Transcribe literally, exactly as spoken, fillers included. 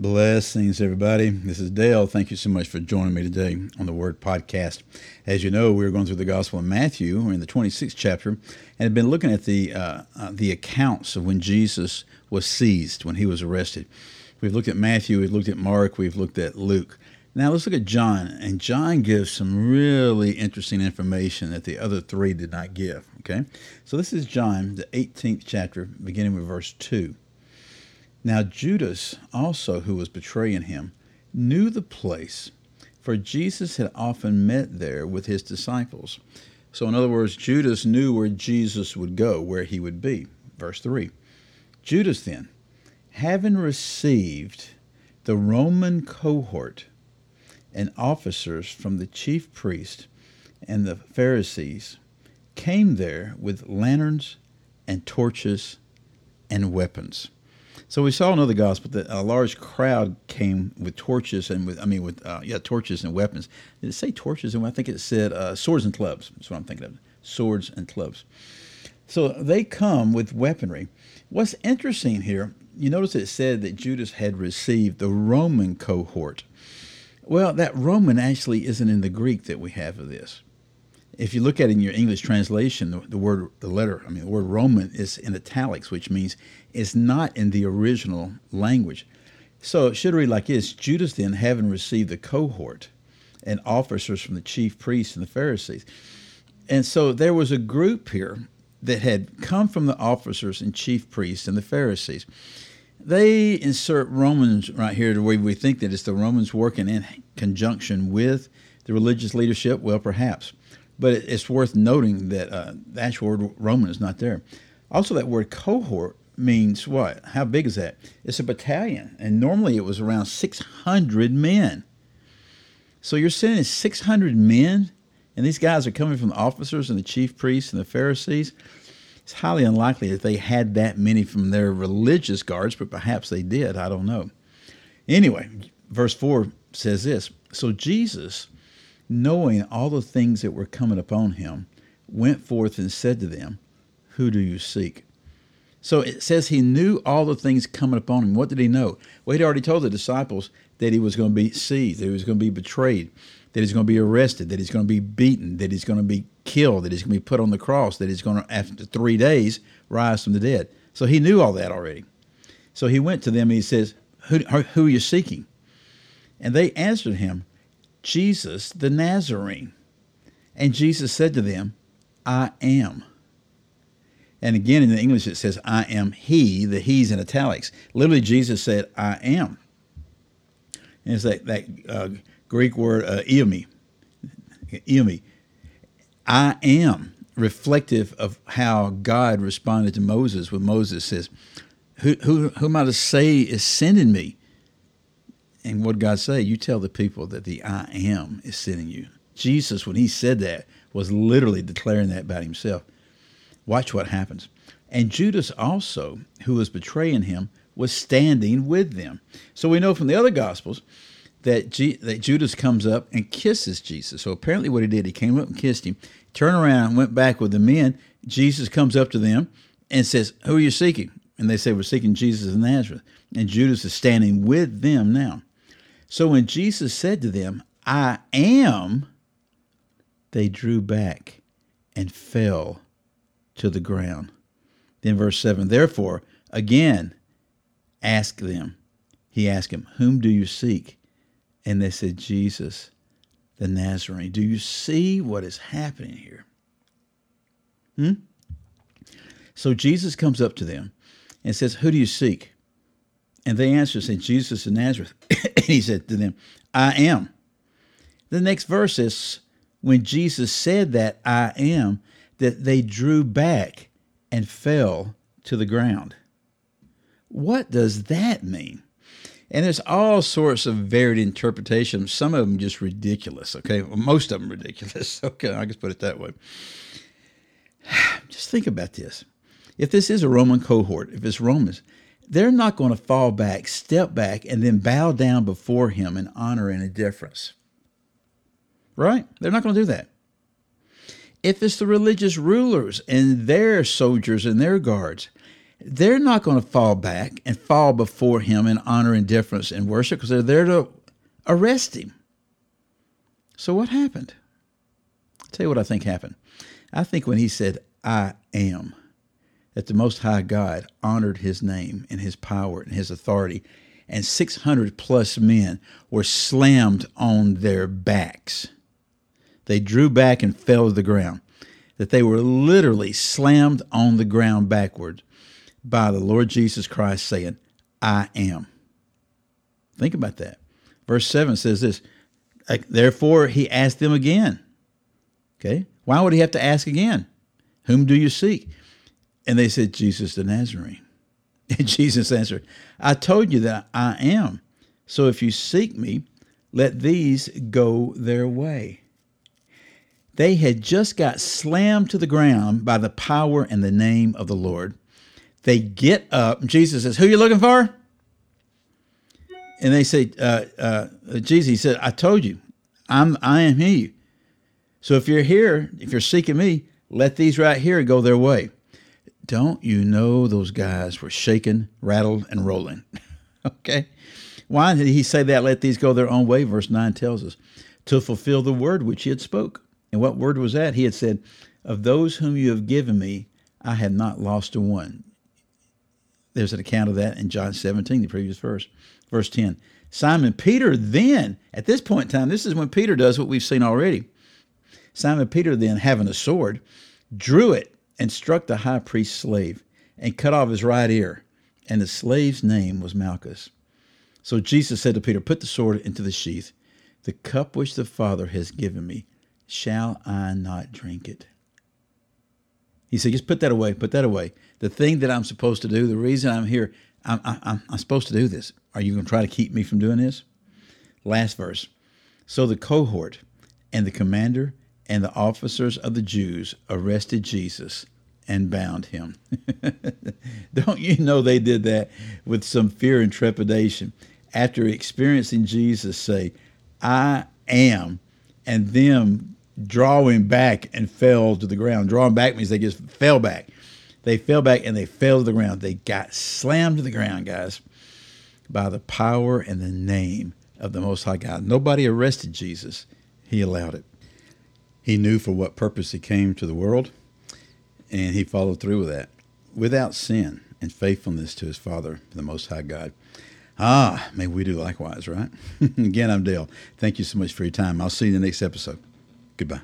Blessings, everybody. This is Dale. Thank you so much for joining me today on the Word Podcast. As you know, we're going through the Gospel of Matthew. We're in the twenty-sixth chapter and have been looking at the uh, uh, the accounts of when Jesus was seized, when he was arrested. We've looked at Matthew, we've looked at Mark, we've looked at Luke. Now let's look at John, and John gives some really interesting information that the other three did not give, okay? So this is John, the eighteenth chapter, beginning with verse two. Now Judas also, who was betraying him, knew the place, for Jesus had often met there with his disciples. So in other words, Judas knew where Jesus would go, where he would be. Verse three, Judas then, having received the Roman cohort and officers from the chief priest and the Pharisees, came there with lanterns and torches and weapons. So we saw in another gospel that a large crowd came with torches and with, I mean, with, uh, yeah, torches and weapons. Did it say torches? And I think it said uh, swords and clubs. That's what I'm thinking of, swords and clubs. So they come with weaponry. What's interesting here, you notice it said that Judas had received the Roman cohort. Well, that Roman actually isn't in the Greek that we have of this. If you look at it in your English translation, the, the word, the letter, I mean, the word Roman is in italics, which means it's not in the original language. So it should read like this: Judas then, having received the cohort and officers from the chief priests and the Pharisees. And so there was a group here that had come from the officers and chief priests and the Pharisees. They insert Romans right here the way we think that it's the Romans working in conjunction with the religious leadership. Well, perhaps. But it's worth noting that uh, the actual word Roman is not there. Also, that word cohort means what? How big is that? It's a battalion, and normally it was around six hundred men. So you're sending six hundred men, and these guys are coming from the officers and the chief priests and the Pharisees. It's highly unlikely that they had that many from their religious guards, but perhaps they did. I don't know. Anyway, verse four says this. So Jesus, knowing all the things that were coming upon him, went forth and said to them, "Who do you seek?" So it says he knew all the things coming upon him. What did he know? Well, he'd already told the disciples that he was going to be seized, that he was going to be betrayed, that he's going to be arrested, that he's going to be beaten, that he's going to be killed, that he's going to be put on the cross, that he's going to, after three days, rise from the dead. So he knew all that already. So he went to them and he says, who, who are you seeking? And they answered him, Jesus the Nazarene. And Jesus said to them, I am. And again, in the English, it says, I am he, the he's in italics. Literally, Jesus said, I am. And it's that, that uh, Greek word, uh, eimi, eimi. I am, reflective of how God responded to Moses when Moses says, who, who, who am I to say is sending me? And what did God say? You tell the people that the I am is sending you. Jesus, when he said that, was literally declaring that about himself. Watch what happens. And Judas also, who was betraying him, was standing with them. So we know from the other Gospels that, G- that Judas comes up and kisses Jesus. So apparently what he did, he came up and kissed him, turned around and went back with the men. Jesus comes up to them and says, who are you seeking? And they say, we're seeking Jesus of Nazareth. And Judas is standing with them now. So when Jesus said to them, I am, they drew back and fell to the ground. Then verse seven, therefore, again, ask them. He asked him, whom do you seek? And they said, Jesus the Nazarene. Do you see what is happening here? Hmm? So Jesus comes up to them and says, who do you seek? And they answered, said, Jesus of Nazareth. And he said to them, I am. The next verse is, when Jesus said that I am, that they drew back and fell to the ground. What does that mean? And there's all sorts of varied interpretations. Some of them just ridiculous, okay? Well, most of them ridiculous, okay? I just put it that way. Just think about this. If this is a Roman cohort, if it's Romans, they're not going to fall back, step back, and then bow down before him in honor and indifference. Right? They're not going to do that. If it's the religious rulers and their soldiers and their guards, they're not going to fall back and fall before him in honor and deference and worship because they're there to arrest him. So what happened? I'll tell you what I think happened. I think when he said, I am, that the Most High God honored his name and his power and his authority, and six hundred plus men were slammed on their backs. They drew back and fell to the ground, that they were literally slammed on the ground backward by the Lord Jesus Christ saying, I am. Think about that. Verse seven says this, therefore he asked them again. Okay, why would he have to ask again? Whom do you seek? And they said, Jesus the Nazarene. And Jesus answered, I told you that I am. So if you seek me, let these go their way. They had just got slammed to the ground by the power and the name of the Lord. They get up. Jesus says, who are you looking for? And they say, uh, uh, Jesus, he said, I told you, I'm, I am he. So if you're here, if you're seeking me, let these right here go their way. Don't you know those guys were shaken, rattled, and rolling? Okay. Why did he say that? Let these go their own way. Verse nine tells us, to fulfill the word which he had spoke. And what word was that? He had said, of those whom you have given me, I have not lost a one. There's an account of that in John seventeen, the previous verse. Verse ten, Simon Peter then, at this point in time, this is when Peter does what we've seen already. Simon Peter then, having a sword, drew it and struck the high priest's slave and cut off his right ear. And the slave's name was Malchus. So Jesus said to Peter, put the sword into the sheath. The cup which the Father has given me, shall I not drink it? He said, just put that away, put that away. The thing that I'm supposed to do, the reason I'm here, I'm, I'm, I'm supposed to do this. Are you going to try to keep me from doing this? Last verse. So the cohort and the commander and the officers of the Jews arrested Jesus and bound him. Don't you know they did that with some fear and trepidation after experiencing Jesus say, I am, and them drawing back and fell to the ground. Drawing back means they just fell back. They fell back and they fell to the ground. They got slammed to the ground, guys, by the power and the name of the Most High God. Nobody arrested Jesus. He allowed it. He knew for what purpose he came to the world, and he followed through with that, without sin and faithfulness to his Father, the Most High God. Ah, may we do likewise, right? Again, I'm Dale. Thank you so much for your time. I'll see you in the next episode. Goodbye.